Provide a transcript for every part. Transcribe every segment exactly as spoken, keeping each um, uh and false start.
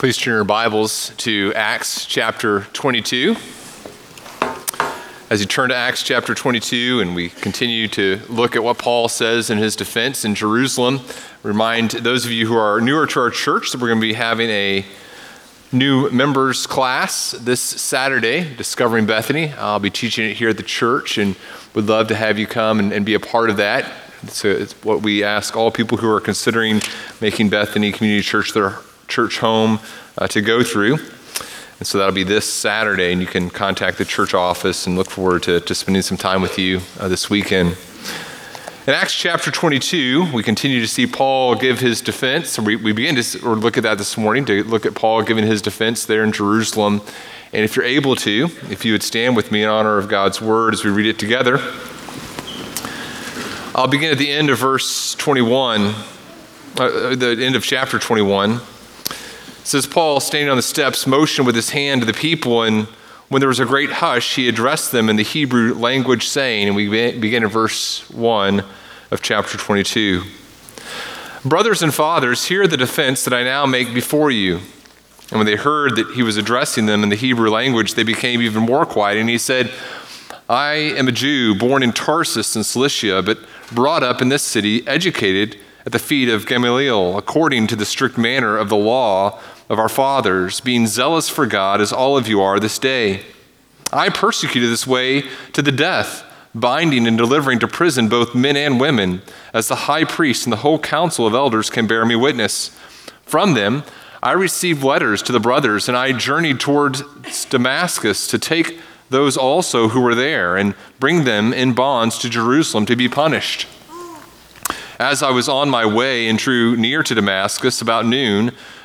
Please turn your Bibles to Acts chapter twenty-two. As you turn to Acts chapter twenty-two and we continue to look at what Paul says in his defense in Jerusalem, remind those of you who are newer to our church that we're going to be having a new members class this Saturday, Discovering Bethany. I'll be teaching it here at the church and would love to have you come and, and be a part of that. So it's what we ask all people who are considering making Bethany Community Church their church home uh, to go through. And so that'll be this Saturday, and you can contact the church office and look forward to, to spending some time with you uh, this weekend. In Acts chapter twenty-two, we continue to see Paul give his defense. We, we begin to or look at that this morning, to look at Paul giving his defense there in Jerusalem. And if you're able to, if you would stand with me in honor of God's word as we read it together. I'll begin at the end of verse twenty-one, uh, the end of chapter twenty-one. It says, Paul, standing on the steps, motioned with his hand to the people, and when there was a great hush, he addressed them in the Hebrew language, saying, and we begin in verse one of chapter twenty-two, "Brothers and fathers, hear the defense that I now make before you." And when they heard that he was addressing them in the Hebrew language, they became even more quiet. And he said, "I am a Jew, born in Tarsus in Cilicia, but brought up in this city, educated at the feet of Gamaliel, according to the strict manner of the law of our fathers, being zealous for God as all of you are this day. I persecuted this way to the death, binding and delivering to prison both men and women, as the high priest and the whole council of elders can bear me witness. From them I received letters to the brothers, and I journeyed towards Damascus to take those also who were there and bring them in bonds to Jerusalem to be punished. As I was on my way and drew near to Damascus about noon,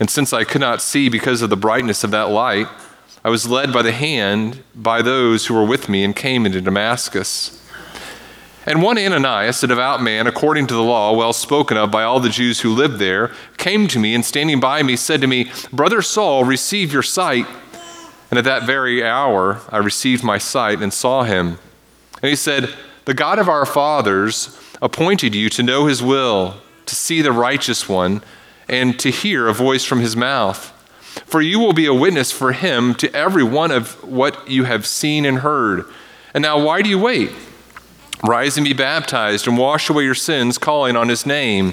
And since I could not see because of the brightness of that light, I was led by the hand by those who were with me and came into Damascus. And one Ananias, a devout man, according to the law, well spoken of by all the Jews who lived there, came to me and standing by me said to me, 'Brother Saul, receive your sight.' And at that very hour I received my sight and saw him. And he said, 'The God of our fathers appointed you to know his will, to see the righteous one, and to hear a voice from his mouth. For you will be a witness for him to every one of what you have seen and heard. And now why do you wait? Rise and be baptized and wash away your sins, calling on his name.'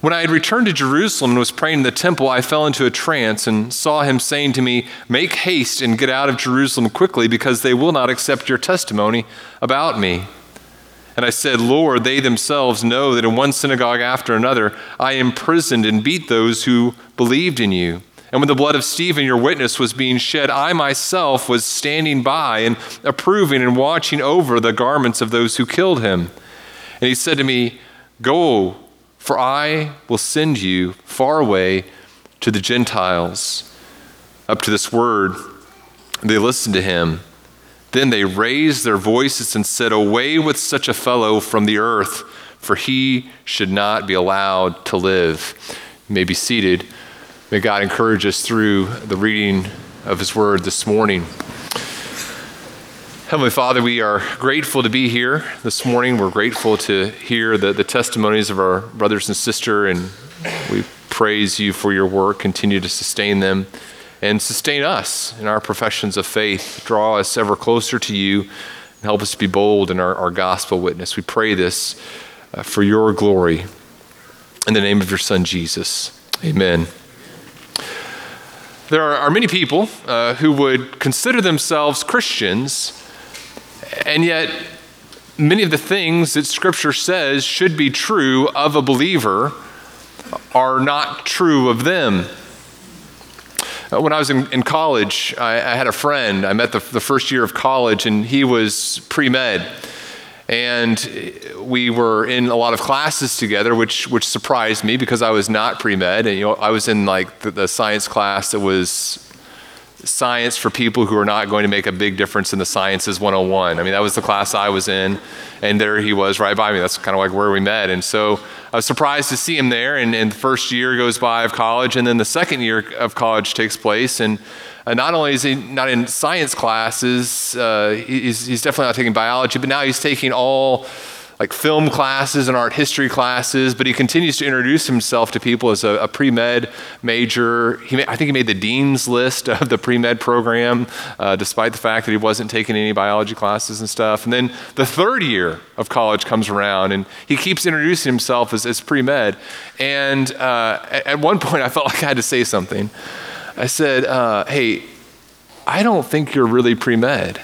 When I had returned to Jerusalem and was praying in the temple, I fell into a trance and saw him saying to me, 'Make haste and get out of Jerusalem quickly, because they will not accept your testimony about me.' And I said, 'Lord, they themselves know that in one synagogue after another, I imprisoned and beat those who believed in you. And when the blood of Stephen, your witness, was being shed, I myself was standing by and approving and watching over the garments of those who killed him.' And he said to me, 'Go, for I will send you far away to the Gentiles.' Up to this word, they listened to him. Then they raised their voices and said, 'Away with such a fellow from the earth, for he should not be allowed to live.'" You may be seated. May God encourage us through the reading of his word this morning. Heavenly Father, we are grateful to be here this morning. We're grateful to hear the, the testimonies of our brothers and sisters, and we praise you for your work. Continue to sustain them and sustain us in our professions of faith. Draw us ever closer to you and help us be bold in our, our gospel witness. We pray this uh, for your glory. In the name of your Son, Jesus, amen. There are, are many people uh, who would consider themselves Christians, and yet, many of the things that Scripture says should be true of a believer are not true of them. When I was in, in college, I, I had a friend. I met the, the first year of college, and he was pre-med. And we were in a lot of classes together, which which surprised me because I was not pre-med. And you know, I was in like the, the science class that was science for people who are not going to make a big difference in the sciences one oh one. I mean, that was the class I was in. And there he was right by me. That's kind of like where we met. And so I was surprised to see him there. And, and the first year goes by of college. And then the second year of college takes place. And Uh, not only is he not in science classes, uh, he's, he's definitely not taking biology, but now he's taking all like film classes and art history classes, but he continues to introduce himself to people as a, a pre-med major. He ma- I think he made the dean's list of the pre-med program, uh, despite the fact that he wasn't taking any biology classes and stuff. And then the third year of college comes around and he keeps introducing himself as, as pre-med. And uh, at, at one point I felt like I had to say something. I said, uh, hey, I don't think you're really pre-med.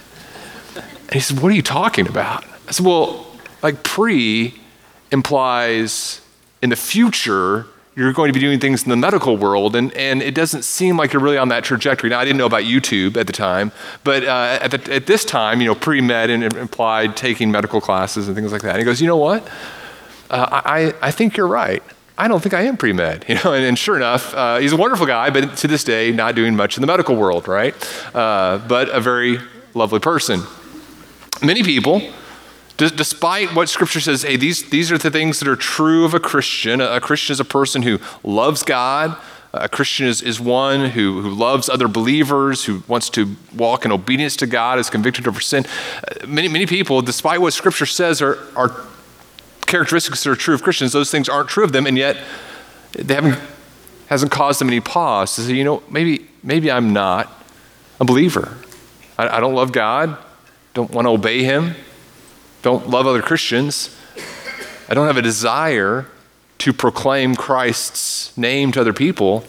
And he said, what are you talking about? I said, well, like pre implies in the future, you're going to be doing things in the medical world, and, and it doesn't seem like you're really on that trajectory. Now, I didn't know about YouTube at the time, but uh, at, the, at this time, you know, pre-med and implied taking medical classes and things like that. And he goes, you know what? Uh, I, I think you're right. I don't think I am pre-med, you know, and, and sure enough, uh, he's a wonderful guy, but to this day, not doing much in the medical world, right? Uh, but a very lovely person. Many people, d- despite what scripture says, hey, these, these are the things that are true of a Christian. A, a Christian is a person who loves God. A Christian is, is one who, who loves other believers, who wants to walk in obedience to God, is convicted over sin. Uh, many, many people, despite what scripture says, are are characteristics that are true of Christians, those things aren't true of them, and yet they haven't hasn't caused them any pause to say, you know, maybe maybe I'm not a believer. I, I don't love God, don't want to obey him, don't love other Christians. I don't have a desire to proclaim Christ's name to other people.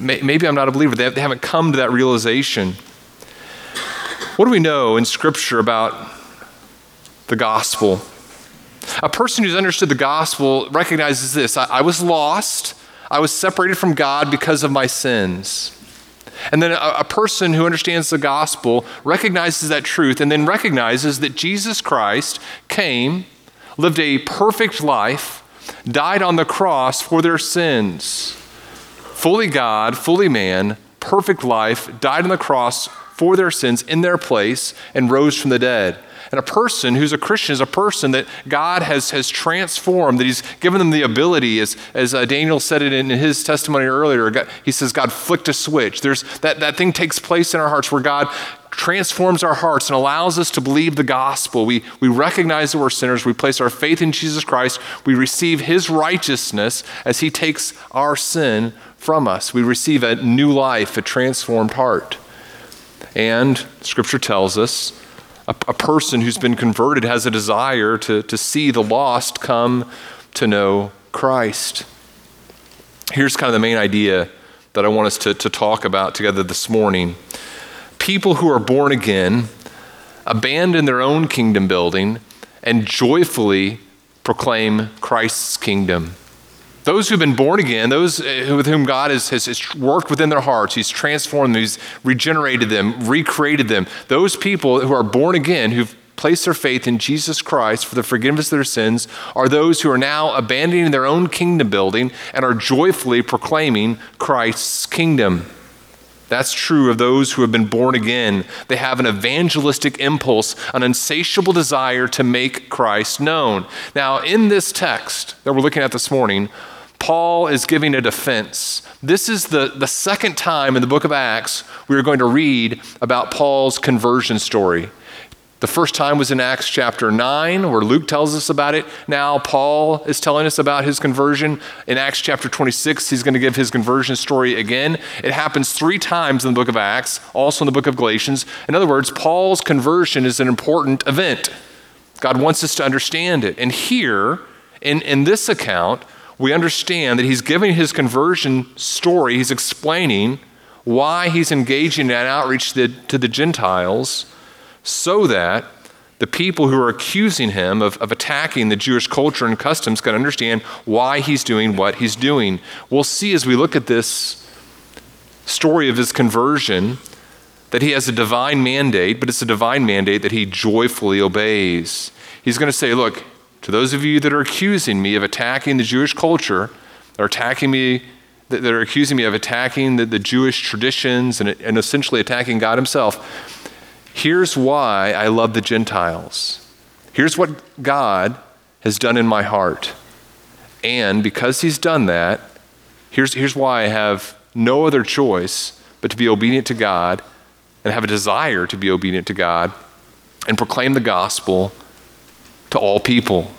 Maybe I'm not a believer. They, they haven't come to that realization. What do we know in Scripture about the gospel? A person who's understood the gospel recognizes this. I, I was lost. I was separated from God because of my sins. And then a, a person who understands the gospel recognizes that truth and then recognizes that Jesus Christ came, lived a perfect life, died on the cross for their sins. Fully God, fully man, perfect life, died on the cross for their sins in their place and rose from the dead. And a person who's a Christian is a person that God has has transformed, that he's given them the ability, as, as uh, Daniel said it in his testimony earlier, God, he says, God flicked a switch. There's that, that thing takes place in our hearts where God transforms our hearts and allows us to believe the gospel. We, we recognize that we're sinners. We place our faith in Jesus Christ. We receive his righteousness as he takes our sin from us. We receive a new life, a transformed heart. And scripture tells us, A, a person who's been converted has a desire to, to see the lost come to know Christ. Here's kind of the main idea that I want us to, to talk about together this morning. People who are born again abandon their own kingdom building and joyfully proclaim Christ's kingdom. Those who've been born again, those with whom God has, has, has worked within their hearts, he's transformed them, he's regenerated them, recreated them. Those people who are born again, who've placed their faith in Jesus Christ for the forgiveness of their sins, are those who are now abandoning their own kingdom building and are joyfully proclaiming Christ's kingdom. That's true of those who have been born again. They have an evangelistic impulse, an insatiable desire to make Christ known. Now, in this text that we're looking at this morning, Paul is giving a defense. This is the, the second time in the book of Acts we are going to read about Paul's conversion story. The first time was in Acts chapter nine, where Luke tells us about it. Now Paul is telling us about his conversion. In Acts chapter twenty-six, he's going to give his conversion story again. It happens three times in the book of Acts, also in the book of Galatians. In other words, Paul's conversion is an important event. God wants us to understand it. And here, in, in this account, we understand that he's giving his conversion story. He's explaining why he's engaging in outreach to the, to the Gentiles, so that the people who are accusing him of, of attacking the Jewish culture and customs can understand why he's doing what he's doing. We'll see as we look at this story of his conversion that he has a divine mandate, but it's a divine mandate that he joyfully obeys. He's going to say, look, to those of you that are accusing me of attacking the Jewish culture, or attacking me, that are accusing me of attacking the, the Jewish traditions and, and essentially attacking God himself, here's why I love the Gentiles. Here's what God has done in my heart. And because he's done that, here's, here's why I have no other choice but to be obedient to God and have a desire to be obedient to God and proclaim the gospel to all people.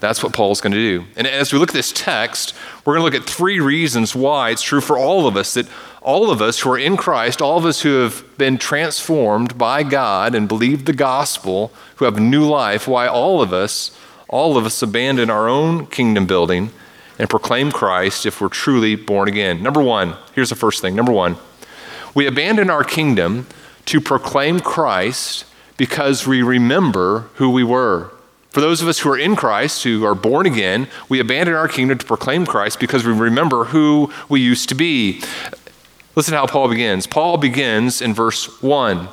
That's what Paul's going to do. And as we look at this text, we're going to look at three reasons why it's true for all of us, that all of us who are in Christ, all of us who have been transformed by God and believed the gospel, who have new life, why all of us, all of us abandon our own kingdom building and proclaim Christ if we're truly born again. Number one, here's the first thing. Number one, we abandon our kingdom to proclaim Christ because we remember who we were. For those of us who are in Christ, who are born again, we abandon our kingdom to proclaim Christ because we remember who we used to be. Listen to how Paul begins. Paul begins in verse one.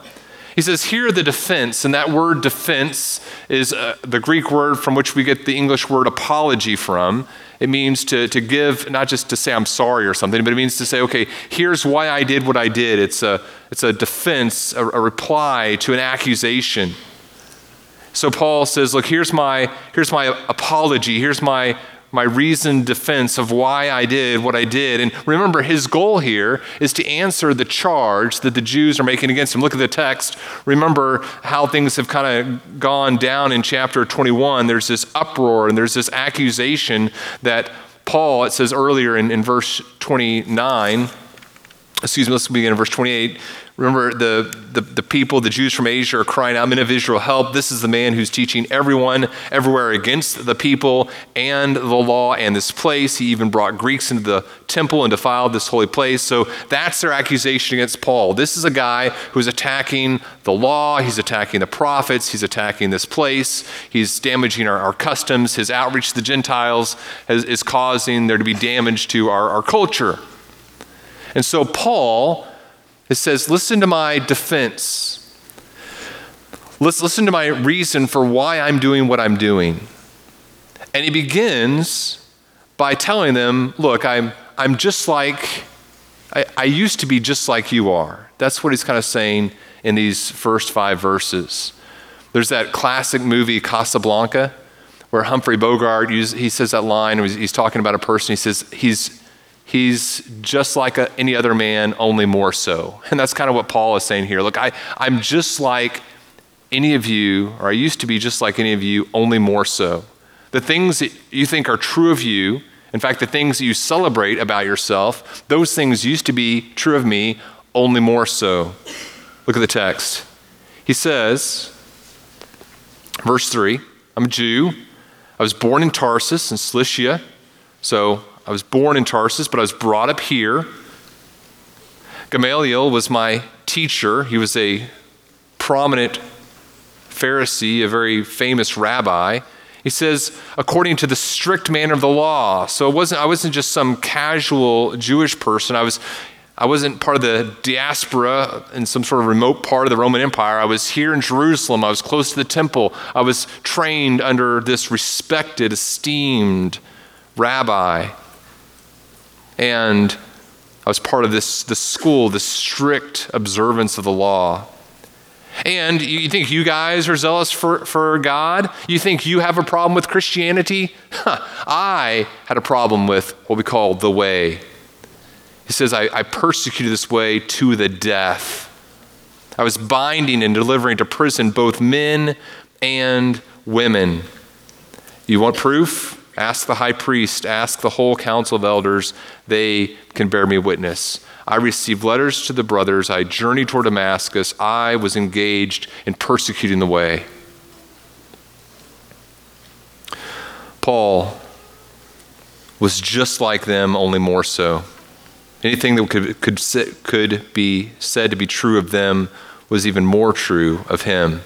He says, here the defense, and that word defense is uh, the Greek word from which we get the English word apology from. It means to, to give, not just to say I'm sorry or something, but it means to say, okay, here's why I did what I did. It's a, it's a defense, a, a reply to an accusation. So Paul says, look, here's my here's my apology. Here's my, my reasoned defense of why I did what I did. And remember, his goal here is to answer the charge that the Jews are making against him. Look at the text. Remember how things have kind of gone down in chapter twenty-one. There's this uproar and there's this accusation that Paul, it says earlier in, in verse twenty-nine, excuse me, let's begin in verse twenty-eight. Remember, the, the, the people, the Jews from Asia are crying out, men of Israel, help. This is the man who's teaching everyone, everywhere against the people and the law and this place. He even brought Greeks into the temple and defiled this holy place. So that's their accusation against Paul. This is a guy who's attacking the law. He's attacking the prophets. He's attacking this place. He's damaging our, our customs. His outreach to the Gentiles has, is causing there to be damage to our, our culture. And so Paul... It says, listen to my defense. Let's listen to my reason for why I'm doing what I'm doing. And he begins by telling them, look, I'm I'm just like, I, I used to be just like you are. That's what he's kind of saying in these first five verses. There's that classic movie, Casablanca, where Humphrey Bogart, he says that line, he's talking about a person, he says, he's He's just like a, any other man, only more so. And that's kind of what Paul is saying here. Look, I, I'm just like any of you, or I used to be just like any of you, only more so. The things that you think are true of you, in fact, the things that you celebrate about yourself, those things used to be true of me, only more so. Look at the text. He says, verse three, I'm a Jew. I was born in Tarsus in Cilicia. So, I was born in Tarsus, but I was brought up here. Gamaliel was my teacher. He was a prominent Pharisee, a very famous rabbi. He says, according to the strict manner of the law. So it wasn't, I wasn't just some casual Jewish person. I was, I wasn't part of the diaspora in some sort of remote part of the Roman Empire. I was here in Jerusalem. I was close to the temple. I was trained under this respected, esteemed rabbi. And I was part of this, this school, the strict observance of the law. And you think you guys are zealous for, for God? You think you have a problem with Christianity? Huh. I had a problem with what we call the way. He says, I, I persecuted this way to the death. I was binding and delivering to prison both men and women. You want proof? Ask the high priest, ask the whole council of elders, they can bear me witness. I received letters to the brothers, I journeyed toward Damascus, I was engaged in persecuting the way. Paul was just like them, only more so. Anything that could, could, could be said to be true of them was even more true of him.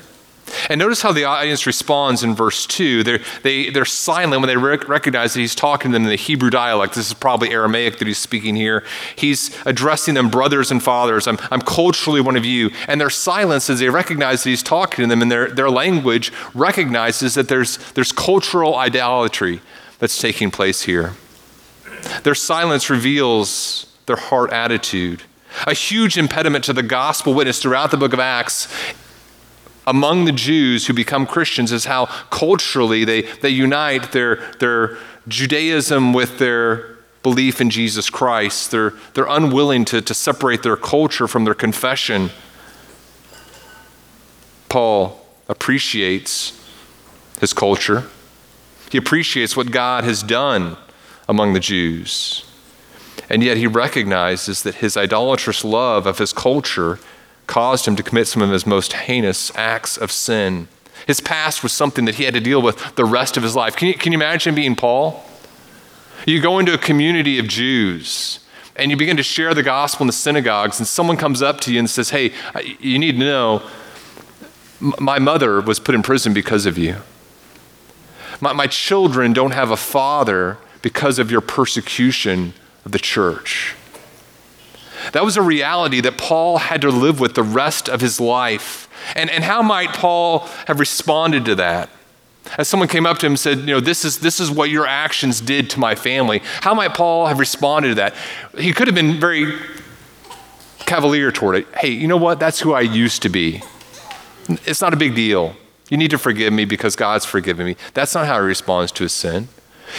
And notice how the audience responds in verse two. They're, they, they're silent when they rec- recognize that he's talking to them in the Hebrew dialect. This is probably Aramaic that he's speaking here. He's addressing them, brothers and fathers. I'm, I'm culturally one of you. And their silence as they recognize that he's talking to them in their, their language recognizes that there's, there's cultural idolatry that's taking place here. Their silence reveals their heart attitude. A huge impediment to the gospel witness throughout the book of Acts among the Jews who become Christians is how culturally they, they unite their, their Judaism with their belief in Jesus Christ. They're, they're unwilling to, to separate their culture from their confession. Paul appreciates his culture. He appreciates what God has done among the Jews. And yet he recognizes that his idolatrous love of his culture caused him to commit some of his most heinous acts of sin. His past was something that he had to deal with the rest of his life. Can you, can you imagine being Paul? You go into a community of Jews and you begin to share the gospel in the synagogues, and someone comes up to you and says, hey, you need to know, my mother was put in prison because of you. My, my children don't have a father because of your persecution of the church. That was a reality that Paul had to live with the rest of his life. And, and how might Paul have responded to that? As someone came up to him and said, you know, this is, this is what your actions did to my family. How might Paul have responded to that? He could have been very cavalier toward it. Hey, you know what? That's who I used to be. It's not a big deal. You need to forgive me because God's forgiven me. That's not how he responds to his sin.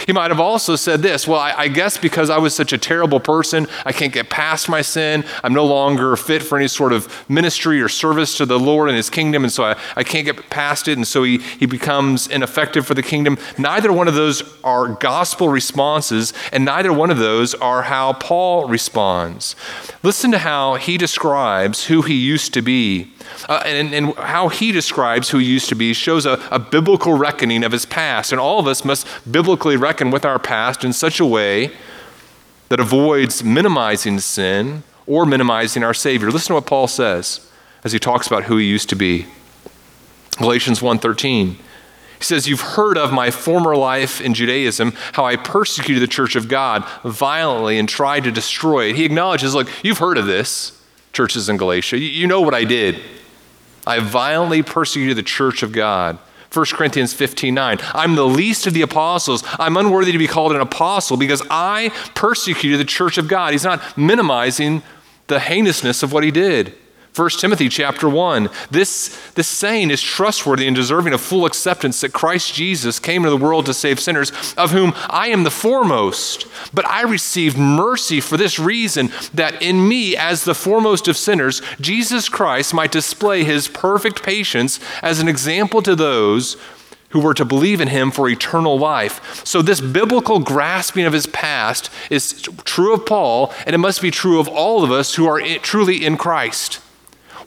He might have also said this, well, I, I guess because I was such a terrible person, I can't get past my sin. I'm no longer fit for any sort of ministry or service to the Lord and his kingdom, and so I, I can't get past it, and so he, he becomes ineffective for the kingdom. Neither one of those are gospel responses, and neither one of those are how Paul responds. Listen to how he describes who he used to be, uh, and, and how he describes who he used to be shows a, a biblical reckoning of his past, and all of us must biblically reckon with our past in such a way that avoids minimizing sin or minimizing our Savior. Listen to what Paul says as he talks about who he used to be. Galatians one thirteen. He says, you've heard of my former life in Judaism, how I persecuted the church of God violently and tried to destroy it. He acknowledges, look, you've heard of this, churches in Galatia. You know what I did. I violently persecuted the church of God. First Corinthians fifteen nine, I'm the least of the apostles. I'm unworthy to be called an apostle because I persecuted the church of God. He's not minimizing the heinousness of what he did. First Timothy chapter one, this, this saying is trustworthy and deserving of full acceptance that Christ Jesus came into the world to save sinners, of whom I am the foremost, but I received mercy for this reason, that in me as the foremost of sinners, Jesus Christ might display his perfect patience as an example to those who were to believe in him for eternal life. So this biblical grasping of his past is true of Paul, and it must be true of all of us who are truly in Christ.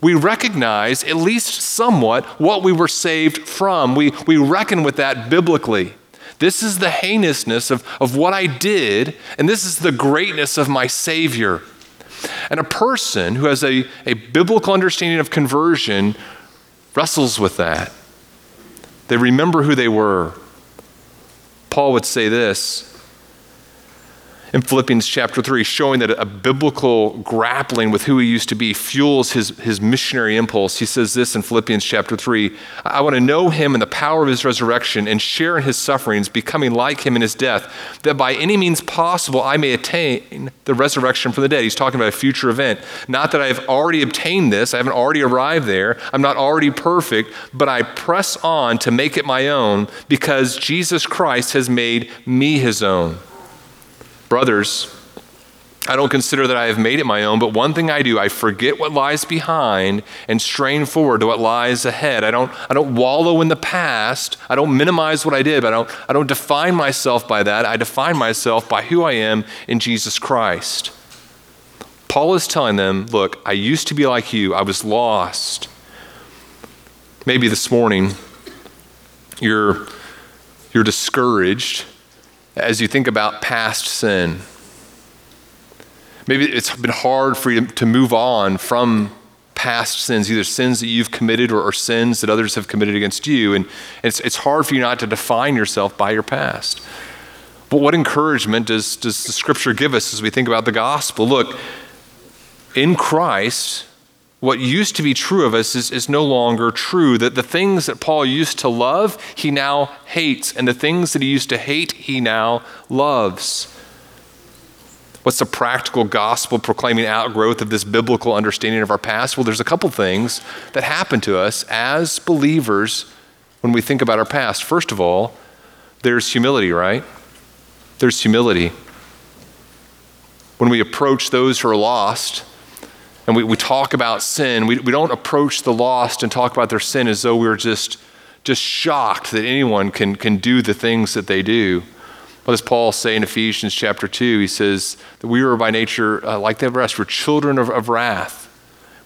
We recognize at least somewhat what we were saved from. We, we reckon with that biblically. This is the heinousness of, of what I did, and this is the greatness of my Savior. And a person who has a, a biblical understanding of conversion wrestles with that. They remember who they were. Paul would say this in Philippians chapter three, showing that a biblical grappling with who he used to be fuels his, his missionary impulse. He says this in Philippians chapter three, I want to know him in the power of his resurrection and share in his sufferings, becoming like him in his death, that by any means possible I may attain the resurrection from the dead. He's talking about a future event. Not that I've already obtained this, I haven't already arrived there, I'm not already perfect, but I press on to make it my own because Jesus Christ has made me his own. Brothers, I don't consider that I have made it my own, but one thing I do, I forget what lies behind and strain forward to what lies ahead. I don't, I don't wallow in the past. I don't minimize what I did, but I don't, I don't define myself by that. I define myself by who I am in Jesus Christ. Paul is telling them, look, I used to be like you. I was lost. Maybe this morning you're, you're discouraged as you think about past sin. Maybe it's been hard for you to move on from past sins, either sins that you've committed or, or sins that others have committed against you. And it's it's hard for you not to define yourself by your past. But what encouragement does, does the scripture give us as we think about the gospel? Look, in Christ, what used to be true of us is, is no longer true. That the things that Paul used to love, he now hates. And the things that he used to hate, he now loves. What's the practical gospel proclaiming outgrowth of this biblical understanding of our past? Well, there's a couple things that happen to us as believers when we think about our past. First of all, there's humility, right? There's humility. When we approach those who are lost, and we, we talk about sin, we, we don't approach the lost and talk about their sin as though we're just, just shocked that anyone can, can do the things that they do. What does Paul say in Ephesians chapter two? He says that we were by nature uh, like the rest. We're children of, of wrath.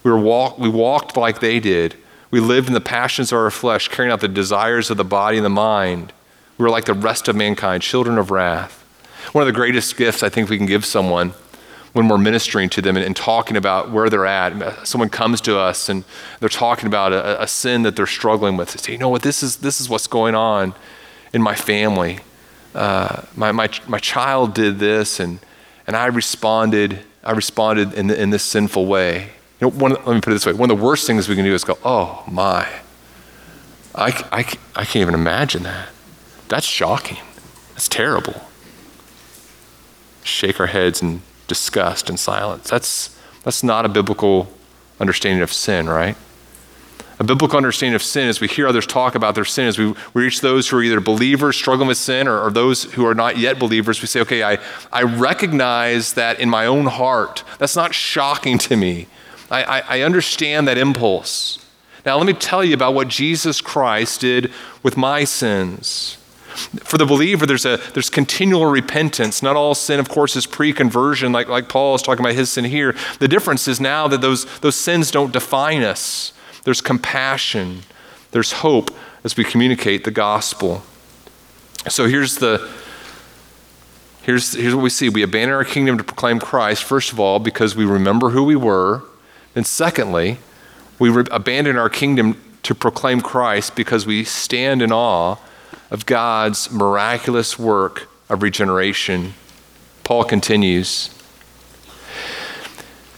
We, were walk, we walked like they did. We lived in the passions of our flesh, carrying out the desires of the body and the mind. We were like the rest of mankind, children of wrath. One of the greatest gifts I think we can give someone when we're ministering to them and, and talking about where they're at. Someone comes to us and they're talking about a, a sin that they're struggling with. They say, you know what, this is this is what's going on in my family. Uh, my my my child did this, and and I responded. I responded in the, in this sinful way. You know, one, let me put it this way: one of the worst things we can do is go, "Oh my, I I, I can't even imagine that. That's shocking. That's terrible." Shake our heads in disgust and silence. That's that's not a biblical understanding of sin, right? A biblical understanding of sin is we hear others talk about their sin, is we reach those who are either believers struggling with sin or, or those who are not yet believers. We say, okay, I, I recognize that in my own heart. That's not shocking to me. I, I, I understand that impulse. Now let me tell you about what Jesus Christ did with my sins. For the believer, there's a there's continual repentance. Not all sin, of course, is pre-conversion, like, like Paul is talking about his sin here. The difference is now that those those sins don't define us. There's compassion. There's hope as we communicate the gospel. So here's the here's here's what we see. We abandon our kingdom to proclaim Christ, first of all, because we remember who we were. And secondly, we re- abandon our kingdom to proclaim Christ because we stand in awe of God's miraculous work of regeneration. Paul continues.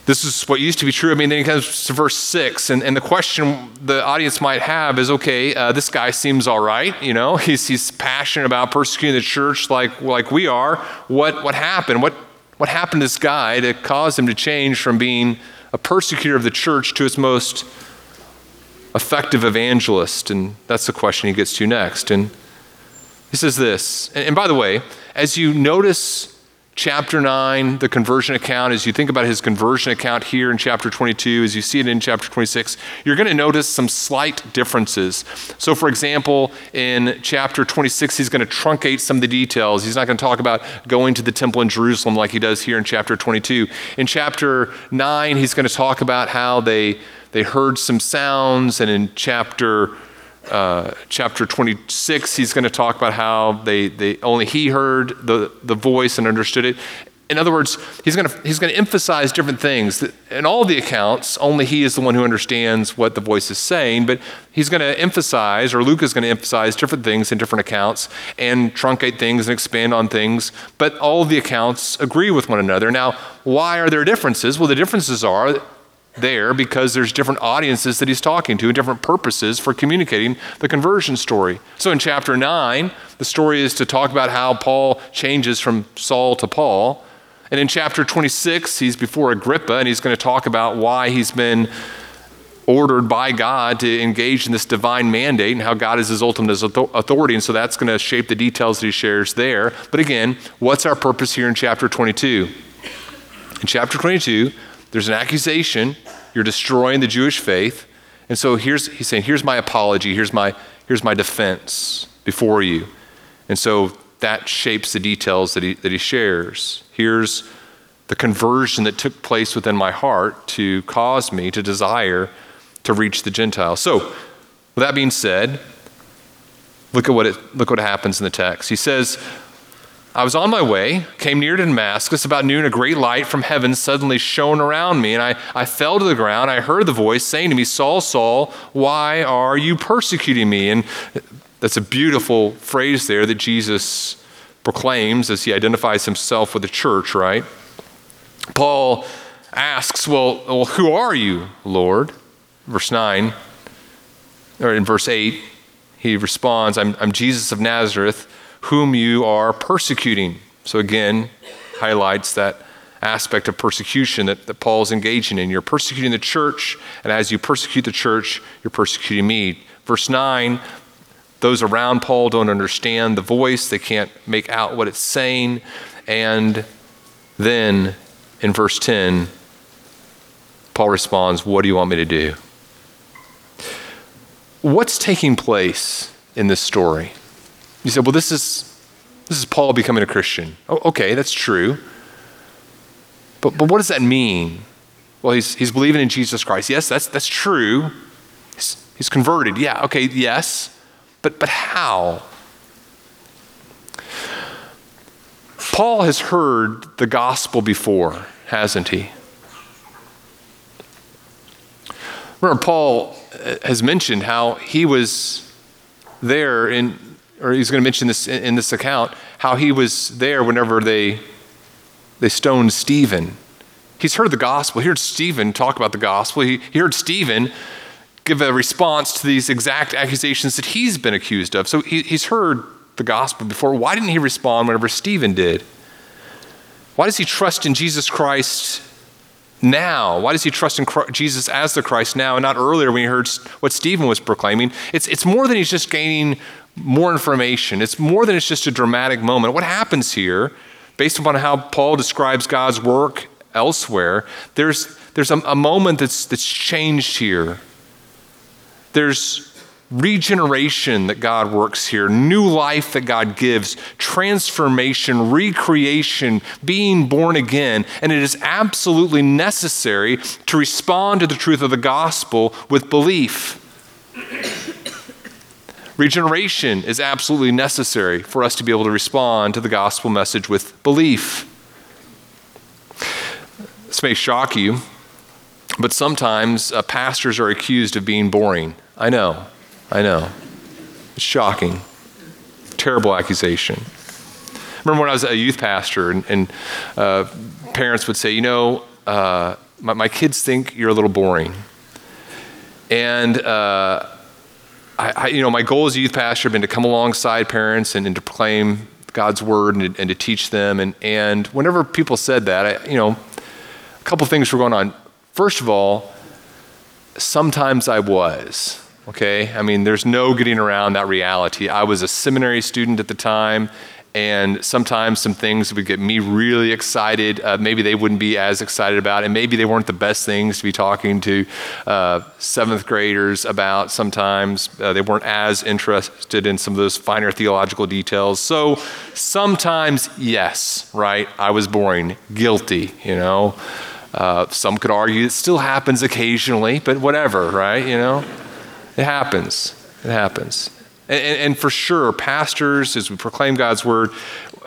This is what used to be true. I mean, then he comes to verse six, and, and the question the audience might have is, okay, uh, this guy seems all right, you know, he's he's passionate about persecuting the church like like we are. What what happened? What what happened to this guy to cause him to change from being a persecutor of the church to its most effective evangelist? And that's the question he gets to next. And he says this, and by the way, as you notice chapter nine, the conversion account, as you think about his conversion account here in chapter twenty-two, as you see it in chapter twenty-six, you're going to notice some slight differences. So for example, in chapter twenty-six, he's going to truncate some of the details. He's not going to talk about going to the temple in Jerusalem like he does here in chapter twenty-two. In chapter nine, he's going to talk about how they they heard some sounds, and in chapter Uh, chapter twenty-six, he's going to talk about how they, they only he heard the, the voice and understood it. In other words, he's going to he's going to emphasize different things. In all the accounts, only he is the one who understands what the voice is saying, but he's going to emphasize, or Luke is going to emphasize different things in different accounts and truncate things and expand on things, but all the accounts agree with one another. Now, why are there differences? Well, the differences are there because there's different audiences that he's talking to and different purposes for communicating the conversion story. So in chapter nine, the story is to talk about how Paul changes from Saul to Paul. And in chapter twenty-six, he's before Agrippa, and he's going to talk about why he's been ordered by God to engage in this divine mandate and how God is his ultimate authority. And so that's going to shape the details that he shares there. But again, what's our purpose here in chapter twenty-two? In chapter twenty-two, there's an accusation. You're destroying the Jewish faith. And so here's he's saying, here's my apology. Here's my here's my defense before you. And so that shapes the details that he that he shares. Here's the conversion that took place within my heart to cause me to desire to reach the Gentiles. So with that being said, look at what it look what happens in the text. He says, I was on my way, came near to Damascus. About noon, a great light from heaven suddenly shone around me, and I, I fell to the ground. I heard the voice saying to me, Saul, Saul, why are you persecuting me? And that's a beautiful phrase there that Jesus proclaims as he identifies himself with the church, right? Paul asks, well, well who are you, Lord? Verse nine, or in verse eight, he responds, I'm, I'm Jesus of Nazareth, whom you are persecuting. So again, highlights that aspect of persecution that, that Paul's engaging in. You're persecuting the church, and as you persecute the church, you're persecuting me. Verse nine, those around Paul don't understand the voice. They can't make out what it's saying. And then in verse ten, Paul responds, what do you want me to do? What's taking place in this story? You said, well, this is this is Paul becoming a Christian. Oh, okay, that's true. But but what does that mean? Well, he's he's believing in Jesus Christ. Yes, that's that's true. He's, he's converted. Yeah, okay, yes. But but how? Paul has heard the gospel before, hasn't he? Remember, Paul has mentioned how he was there in or he's going to mention this in this account, how he was there whenever they they stoned Stephen. He's heard the gospel. He heard Stephen talk about the gospel. He, he heard Stephen give a response to these exact accusations that he's been accused of. So he, he's heard the gospel before. Why didn't he respond whenever Stephen did? Why does he trust in Jesus Christ now? Why does he trust in Christ, Jesus as the Christ now and not earlier when he heard what Stephen was proclaiming? It's, it's more than he's just gaining more information. It's more than it's just a dramatic moment. What happens here, based upon how Paul describes God's work elsewhere, there's there's a, a moment that's that's changed here. There's regeneration that God works here, new life that God gives, transformation, recreation, being born again, and it is absolutely necessary to respond to the truth of the gospel with belief. Regeneration is absolutely necessary for us to be able to respond to the gospel message with belief. This may shock you, but sometimes uh, pastors are accused of being boring. I know, I know. It's shocking. Terrible accusation. Remember when I was a youth pastor and, and uh, parents would say, you know, uh, my, my kids think you're a little boring. And uh I, you know, my goal as a youth pastor has been to come alongside parents and, and to proclaim God's word and, and to teach them. And, and whenever people said that, I, you know, a couple things were going on. First of all, sometimes I was, okay? I mean, there's no getting around that reality. I was a seminary student at the time, and sometimes some things would get me really excited. Uh, maybe they wouldn't be as excited about it. And maybe they weren't the best things to be talking to uh, seventh graders about sometimes. Uh, they weren't as interested in some of those finer theological details. So sometimes, yes, right? I was boring, guilty, you know? Uh, some could argue it still happens occasionally, but whatever, right? You know, it happens, it happens. And, and for sure, pastors, as we proclaim God's word,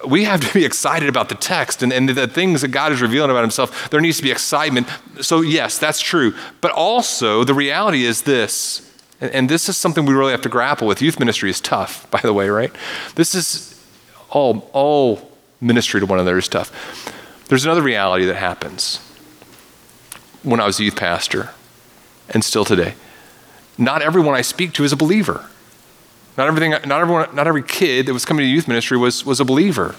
we have to be excited about the text and, and the things that God is revealing about himself. There needs to be excitement. So yes, that's true. But also the reality is this, and, and this is something we really have to grapple with. Youth ministry is tough, by the way, right? This is all, all ministry to one another is tough. There's another reality that happens when I was a youth pastor and still today. Not everyone I speak to is a believer. Not everything, not everyone, not every kid that was coming to youth ministry was, was a believer.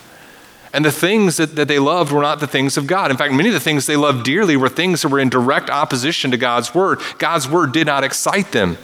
And the things that, that they loved were not the things of God. In fact, many of the things they loved dearly were things that were in direct opposition to God's word. God's word did not excite them.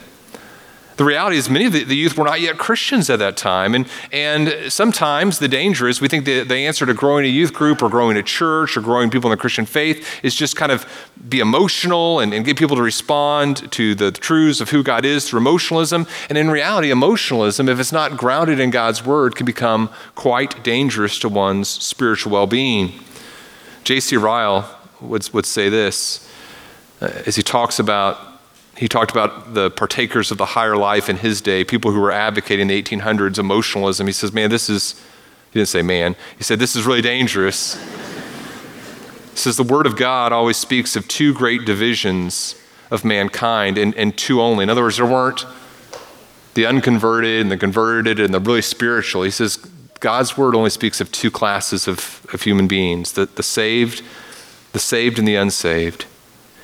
The reality is many of the, the youth were not yet Christians at that time. And, and sometimes the danger is we think the, the answer to growing a youth group or growing a church or growing people in the Christian faith is just kind of be emotional and, and get people to respond to the truths of who God is through emotionalism. And in reality, emotionalism, if it's not grounded in God's word, can become quite dangerous to one's spiritual well-being. J C Ryle would, would say this uh, as he talks about He talked about the partakers of the higher life in his day, people who were advocating the eighteen hundreds, emotionalism. He says, man, this is He didn't say man. He said, this is really dangerous. He says, the word of God always speaks of two great divisions of mankind and, and two only. In other words, there weren't the unconverted and the converted and the really spiritual. He says, God's word only speaks of two classes of, of human beings, the, the saved, the saved and the unsaved.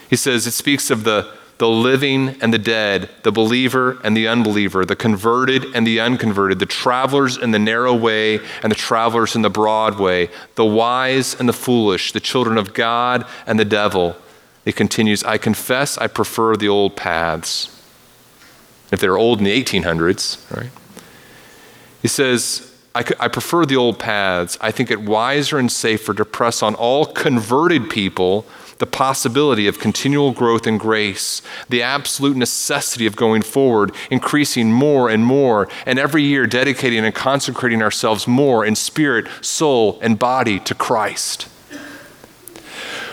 He says it speaks of the, the living and the dead, the believer and the unbeliever, the converted and the unconverted, the travelers in the narrow way and the travelers in the broad way, the wise and the foolish, the children of God and the devil. It continues, I confess I prefer the old paths. If they were old in the eighteen hundreds, right? He says, I, I prefer the old paths. I think it wiser and safer to press on all converted people the possibility of continual growth in grace, the absolute necessity of going forward, increasing more and more, and every year dedicating and consecrating ourselves more in spirit, soul, and body to Christ.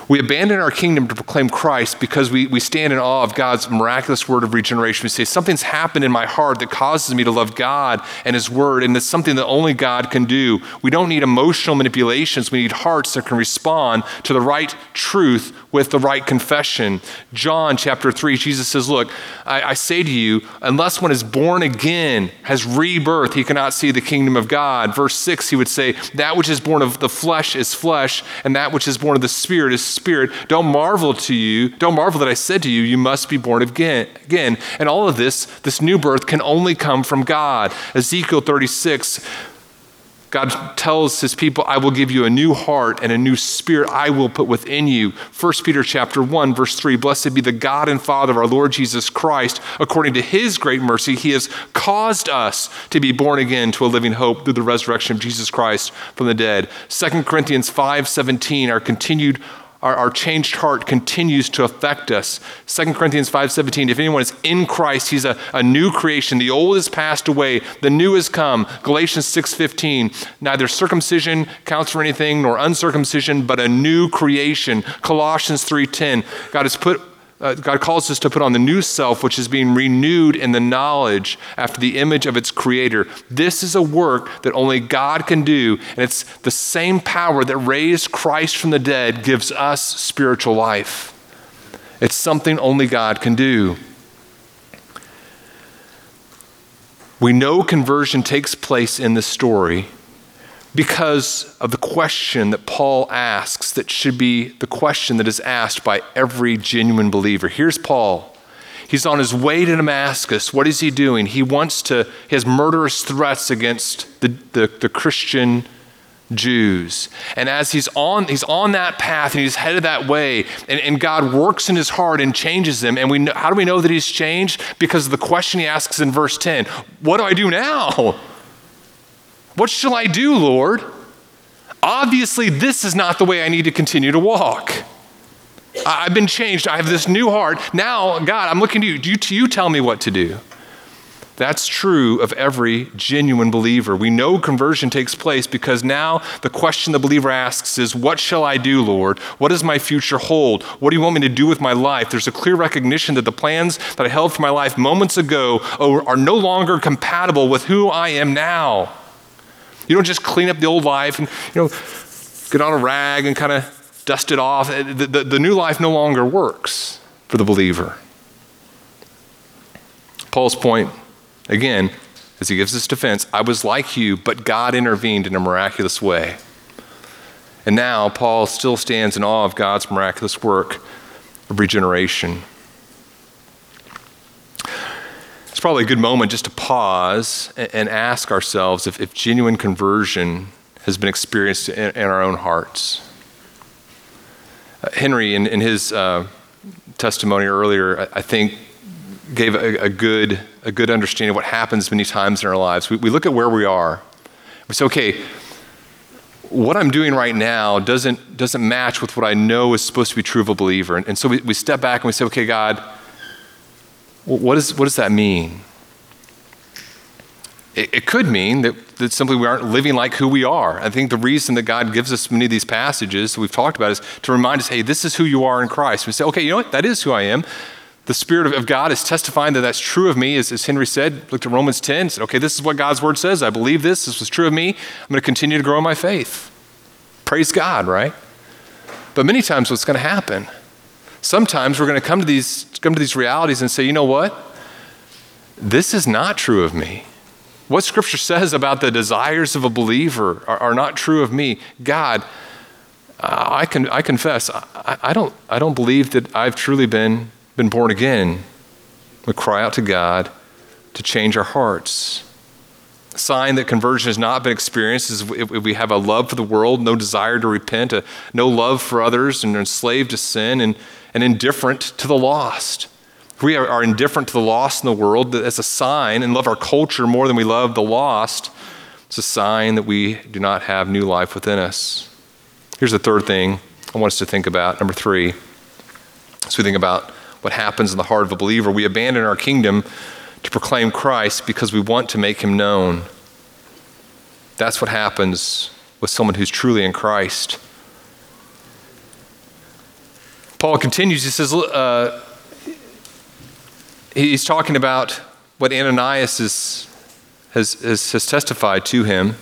We abandon our kingdom to proclaim Christ because we, we stand in awe of God's miraculous word of regeneration. We say, something's happened in my heart that causes me to love God and his word, and it's something that only God can do. We don't need emotional manipulations. We need hearts that can respond to the right truth with the right confession. John chapter three, Jesus says, look, I, I say to you, unless one is born again, has rebirth, he cannot see the kingdom of God. Verse six, he would say, that which is born of the flesh is flesh, and that which is born of the spirit is spirit. Don't marvel to you. Don't marvel that I said to you, you must be born again. Again, and all of this, this new birth can only come from God. Ezekiel thirty-six, God tells his people, I will give you a new heart and a new spirit I will put within you. First Peter chapter one, verse three, blessed be the God and Father of our Lord Jesus Christ. According to his great mercy, he has caused us to be born again to a living hope through the resurrection of Jesus Christ from the dead. Second Corinthians five seventeen, our continued Our, our changed heart continues to affect us. Second Corinthians five seventeen, if anyone is in Christ, he's a, a new creation. The old has passed away, the new has come. Galatians six fifteen, neither circumcision counts for anything nor uncircumcision, but a new creation. Colossians three ten, God has put Uh, God calls us to put on the new self, which is being renewed in the knowledge after the image of its creator. This is a work that only God can do, and it's the same power that raised Christ from the dead gives us spiritual life. It's something only God can do. We know conversion takes place in this story because of the question that Paul asks that should be the question that is asked by every genuine believer. Here's Paul. He's on his way to Damascus. What is he doing? He wants to, he has murderous threats against the, the, the Christian Jews. And as he's on, he's on that path and he's headed that way, and, and God works in his heart and changes him. And we know, how do we know that he's changed? Because of the question he asks in verse ten, what do I do now? What shall I do, Lord? Obviously, this is not the way I need to continue to walk. I've been changed. I have this new heart. Now, God, I'm looking to you. You, you tell me what to do. That's true of every genuine believer. We know conversion takes place because now the question the believer asks is, what shall I do, Lord? What does my future hold? What do you want me to do with my life? There's a clear recognition that the plans that I held for my life moments ago are no longer compatible with who I am now. You don't just clean up the old life and, you know, get on a rag and kind of dust it off. The, the, the new life no longer works for the believer. Paul's point, again, as he gives this defense, I was like you, but God intervened in a miraculous way. And now Paul still stands in awe of God's miraculous work of regeneration. It's probably a good moment just to pause and ask ourselves if, if genuine conversion has been experienced in, in our own hearts. Uh, Henry, in, in his uh, testimony earlier, I, I think gave a, a good a good understanding of what happens many times in our lives. We, we look at where we are. We say, okay, what I'm doing right now doesn't doesn't match with what I know is supposed to be true of a believer. And, and so we, we step back and we say, okay, God, What, is, what does that mean? It, it could mean that, that simply we aren't living like who we are. I think the reason that God gives us many of these passages that we've talked about is to remind us, hey, this is who you are in Christ. We say, okay, you know what? That is who I am. The Spirit of God is testifying that that's true of me. As, as Henry said, looked at Romans ten, said, okay, this is what God's word says. I believe this. This was true of me. I'm going to continue to grow in my faith. Praise God, right? But many times what's going to happen, sometimes we're going to come to these come to these realities and say, you know what? This is not true of me. What Scripture says about the desires of a believer are, are not true of me. God, uh, I can I confess, I, I don't I don't believe that I've truly been been born again. We cry out to God to change our hearts. A sign that conversion has not been experienced is if we have a love for the world, no desire to repent, a, no love for others, and are enslaved to sin, and, and indifferent to the lost. If we are, are indifferent to the lost in the world, that's a sign, and love our culture more than we love the lost, it's a sign that we do not have new life within us. Here's the third thing I want us to think about, number three. So we think about what happens in the heart of a believer. We abandon our kingdom to proclaim Christ because we want to make him known. That's what happens with someone who's truly in Christ. Paul continues, he says, uh, he's talking about what Ananias is, has, has, has testified to him.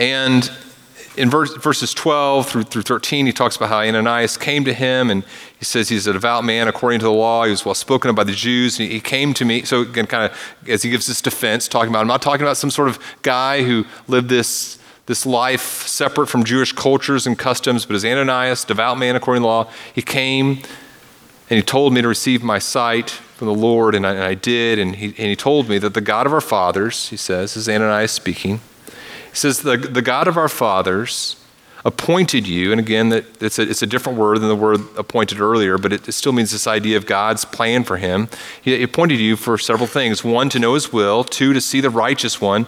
And in verse, verses twelve through, through thirteen, he talks about how Ananias came to him, and he says he's a devout man according to the law. He was well spoken of by the Jews. He, he came to me. So again, kind of as he gives this defense, talking about, I'm not talking about some sort of guy who lived this, this life separate from Jewish cultures and customs, but as Ananias, devout man according to the law, he came and he told me to receive my sight from the Lord, and I, and I did. And he, and he told me that the God of our fathers, he says, this is Ananias speaking, he says, the, the God of our fathers appointed you, and again, that it's a, it's a different word than the word appointed earlier, but it, it still means this idea of God's plan for him. He, he appointed you for several things. One, to know his will. Two, to see the righteous one,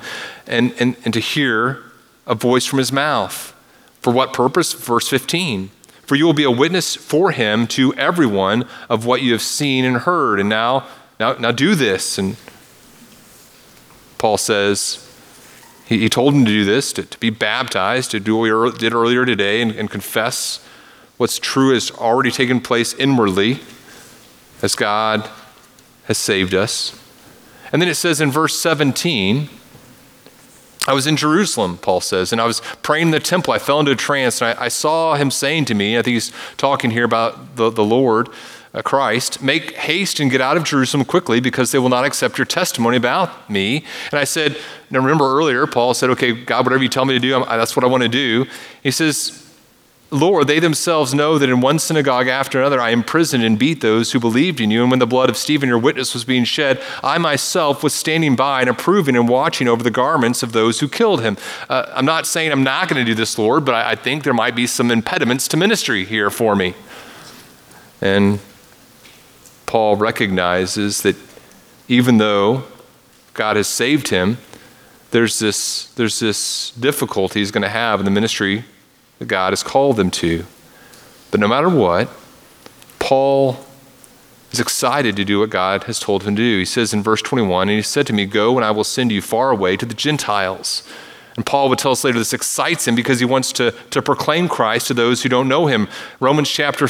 and, and, and to hear a voice from his mouth. For what purpose? Verse fifteen. For you will be a witness for him to everyone of what you have seen and heard. And now, now, now do this. And Paul says, He, he told him to do this, to, to be baptized, to do what we did earlier today, and, and confess what's true has already taken place inwardly as God has saved us. And then it says in verse seventeen, I was in Jerusalem, Paul says, and I was praying in the temple. I fell into a trance, and I, I saw him saying to me, I think he's talking here about the, the Lord, uh, Christ, make haste and get out of Jerusalem quickly, because they will not accept your testimony about me. And I said, now remember earlier, Paul said, okay, God, whatever you tell me to do, I'm, I, that's what I want to do. He says, Lord, they themselves know that in one synagogue after another, I imprisoned and beat those who believed in you. And when the blood of Stephen, your witness, was being shed, I myself was standing by and approving and watching over the garments of those who killed him. Uh, I'm not saying I'm not going to do this, Lord, but I, I think there might be some impediments to ministry here for me. And Paul recognizes that even though God has saved him, there's this, there's this difficulty he's going to have in the ministry that God has called them to. But no matter what, Paul is excited to do what God has told him to do. He says in verse twenty-one, and he said to me, go and I will send you far away to the Gentiles. And Paul would tell us later this excites him because he wants to, to proclaim Christ to those who don't know him. Romans chapter,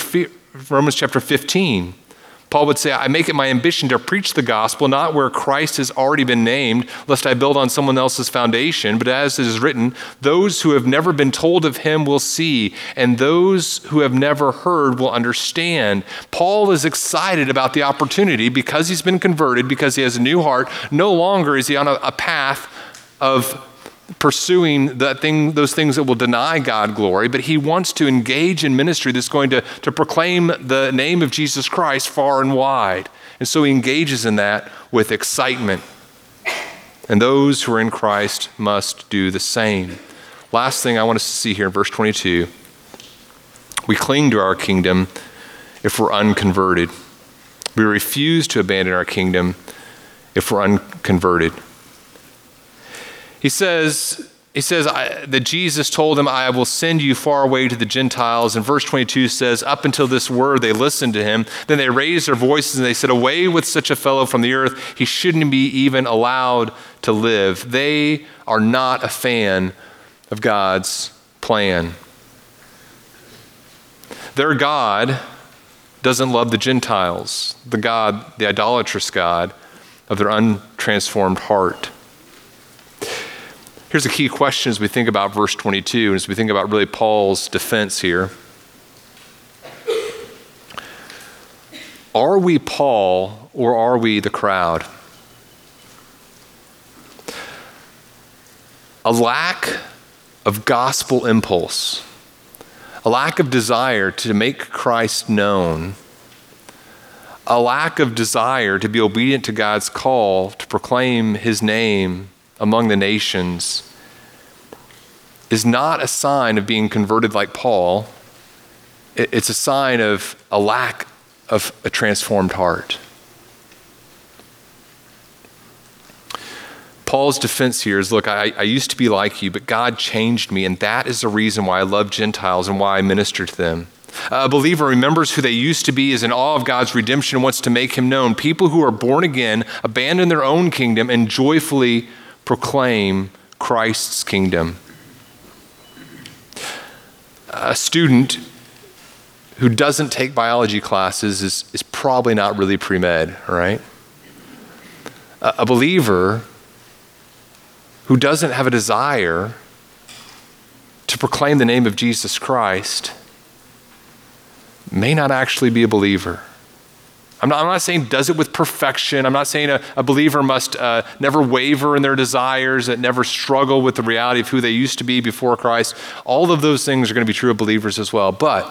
Romans chapter fifteen, Paul would say, I make it my ambition to preach the gospel, not where Christ has already been named, lest I build on someone else's foundation, but as it is written, those who have never been told of him will see, and those who have never heard will understand. Paul is excited about the opportunity because he's been converted, because he has a new heart. No longer is he on a, a path of pursuing that thing, those things that will deny God glory, but he wants to engage in ministry that's going to, to proclaim the name of Jesus Christ far and wide. And so he engages in that with excitement. And those who are in Christ must do the same. Last thing I want us to see here in verse twenty-two, we cling to our kingdom if we're unconverted. We refuse to abandon our kingdom if we're unconverted. He says, he says I, that Jesus told him, I will send you far away to the Gentiles. And verse twenty-two says, up until this word, they listened to him. Then they raised their voices and they said, away with such a fellow from the earth. He shouldn't be even allowed to live. They are not a fan of God's plan. Their God doesn't love the Gentiles, the God, the idolatrous God of their untransformed heart. Here's a key question as we think about verse twenty-two, and as we think about really Paul's defense here. Are we Paul or are we the crowd? A lack of gospel impulse, a lack of desire to make Christ known, a lack of desire to be obedient to God's call to proclaim his name among the nations is not a sign of being converted like Paul. It's a sign of a lack of a transformed heart. Paul's defense here is, look, I, I used to be like you, but God changed me, and that is the reason why I love Gentiles and why I minister to them. A believer remembers who they used to be, is in awe of God's redemption, wants to make him known. People who are born again abandon their own kingdom and joyfully proclaim Christ's kingdom. A student who doesn't take biology classes is, is probably not really pre-med, right? A, a believer who doesn't have a desire to proclaim the name of Jesus Christ may not actually be a believer. I'm not, I'm not saying does it with perfection. I'm not saying a, a believer must uh, never waver in their desires, that never struggle with the reality of who they used to be before Christ. All of those things are going to be true of believers as well. But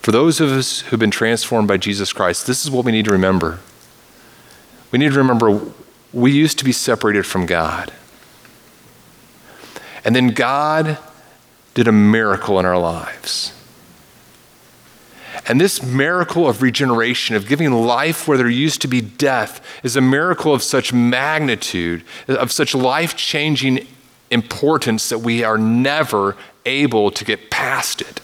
for those of us who've been transformed by Jesus Christ, this is what we need to remember. We need to remember we used to be separated from God. And then God did a miracle in our lives. And this miracle of regeneration, of giving life where there used to be death, is a miracle of such magnitude, of such life-changing importance that we are never able to get past it.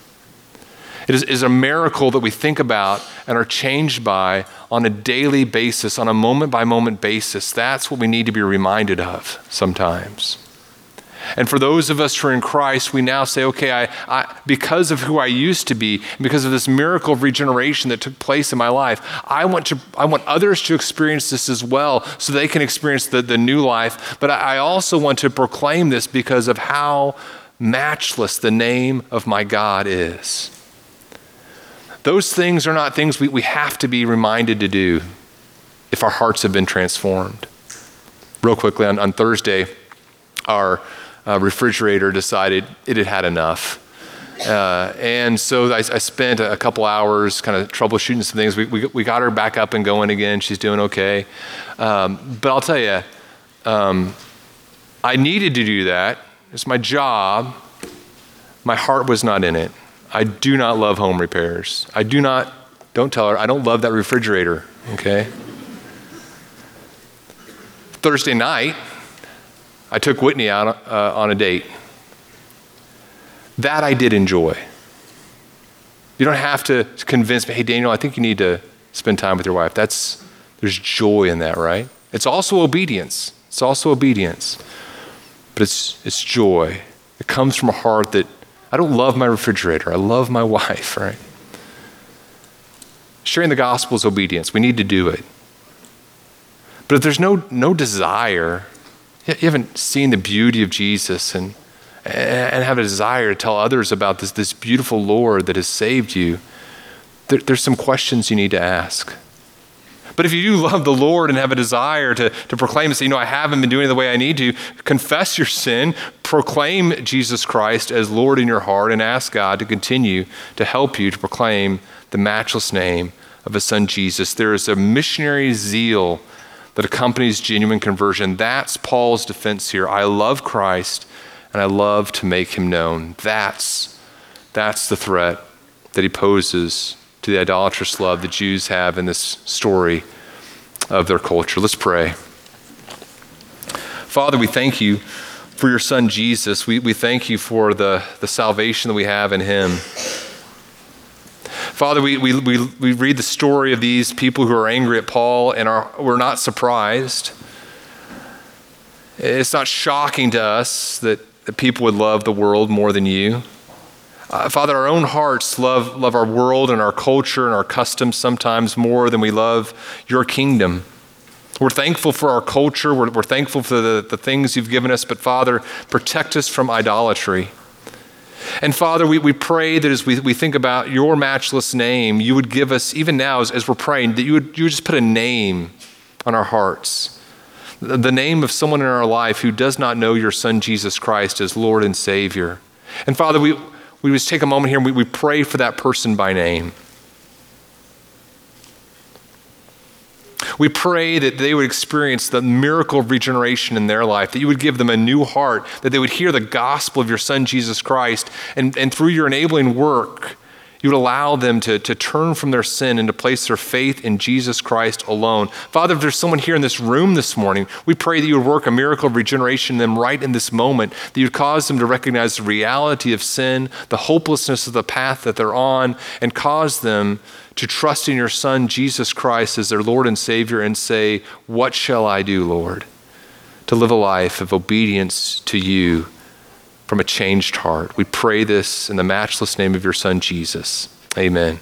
It is, is a miracle that we think about and are changed by on a daily basis, on a moment-by-moment basis. That's what we need to be reminded of sometimes. And for those of us who are in Christ, we now say, okay, I, I, because of who I used to be, because of this miracle of regeneration that took place in my life, I want to, I want others to experience this as well so they can experience the, the new life. But I, I also want to proclaim this because of how matchless the name of my God is. Those things are not things we, we have to be reminded to do if our hearts have been transformed. Real quickly, on, on Thursday, our uh, refrigerator decided it had had enough. Uh, and so I, I spent a couple hours kind of troubleshooting some things. We, we, we got her back up and going again. She's doing okay. Um, but I'll tell you, um, I needed to do that. It's my job. My heart was not in it. I do not love home repairs. I do not, don't tell her, I don't love that refrigerator, okay? Thursday night, I took Whitney out uh, on a date. That I did enjoy. You don't have to convince me, hey, Daniel, I think you need to spend time with your wife. That's, there's joy in that, right? It's also obedience. It's also obedience. But it's it's joy. It comes from a heart that I don't love my refrigerator. I love my wife, right? Sharing the gospel is obedience. We need to do it. But if there's no no desire, you haven't seen the beauty of Jesus and, and have a desire to tell others about this, this beautiful Lord that has saved you, there, there's some questions you need to ask. But if you do love the Lord and have a desire to, to proclaim and say, you know, I haven't been doing it the way I need to, confess your sin, proclaim Jesus Christ as Lord in your heart, and ask God to continue to help you to proclaim the matchless name of his son Jesus. There is a missionary zeal that accompanies genuine conversion. That's Paul's defense here. I love Christ and I love to make him known. That's, that's the threat that he poses to the idolatrous love the Jews have in this story of their culture. Let's pray. Father, we thank you for your son, Jesus. We, we thank you for the, the salvation that we have in him. Father, we, we, we, we read the story of these people who are angry at Paul and are, we're not surprised. It's not shocking to us that, that people would love the world more than you. Uh, Father, our own hearts love, love our world and our culture and our customs sometimes more than we love your kingdom. We're thankful for our culture. We're, we're thankful for the, the things you've given us. But Father, protect us from idolatry. And Father, we, we pray that as we, we think about your matchless name, you would give us, even now as, as we're praying, that you would, you would just put a name on our hearts. The, the name of someone in our life who does not know your son, Jesus Christ, as Lord and Savior. And Father, we, we just take a moment here and we, we pray for that person by name. We pray that they would experience the miracle of regeneration in their life, that you would give them a new heart, that they would hear the gospel of your son, Jesus Christ, and, and through your enabling work, you would allow them to, to turn from their sin and to place their faith in Jesus Christ alone. Father, if there's someone here in this room this morning, we pray that you would work a miracle of regeneration in them right in this moment, that you would cause them to recognize the reality of sin, the hopelessness of the path that they're on, and cause them to trust in your son, Jesus Christ, as their Lord and Savior and say, what shall I do, Lord, to live a life of obedience to you from a changed heart? We pray this in the matchless name of your son, Jesus. Amen.